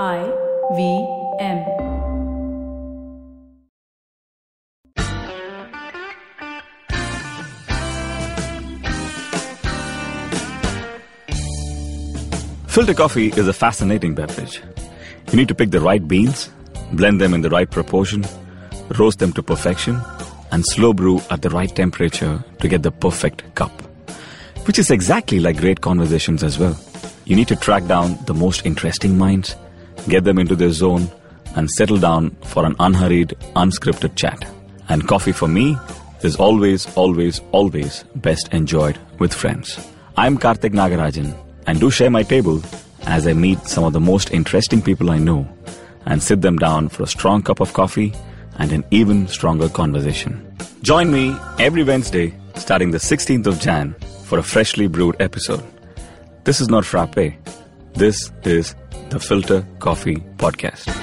IVM. Filter coffee is a fascinating beverage. You need to pick the right beans, blend them in the right proportion, roast them to perfection, and slow brew at the right temperature to get the perfect cup. Which is exactly like great conversations as well. You need to track down the most interesting minds, get them into their zone, and settle down for an unhurried, unscripted chat. And coffee for me is always best enjoyed with friends. I'm Karthik Nagarajan, and do share my table as I meet some of the most interesting people I know and sit them down for a strong cup of coffee and an even stronger conversation. Join me every Wednesday starting the 16th of Jan for a freshly brewed episode. This is not frappe. This is The Filter Coffee Podcast.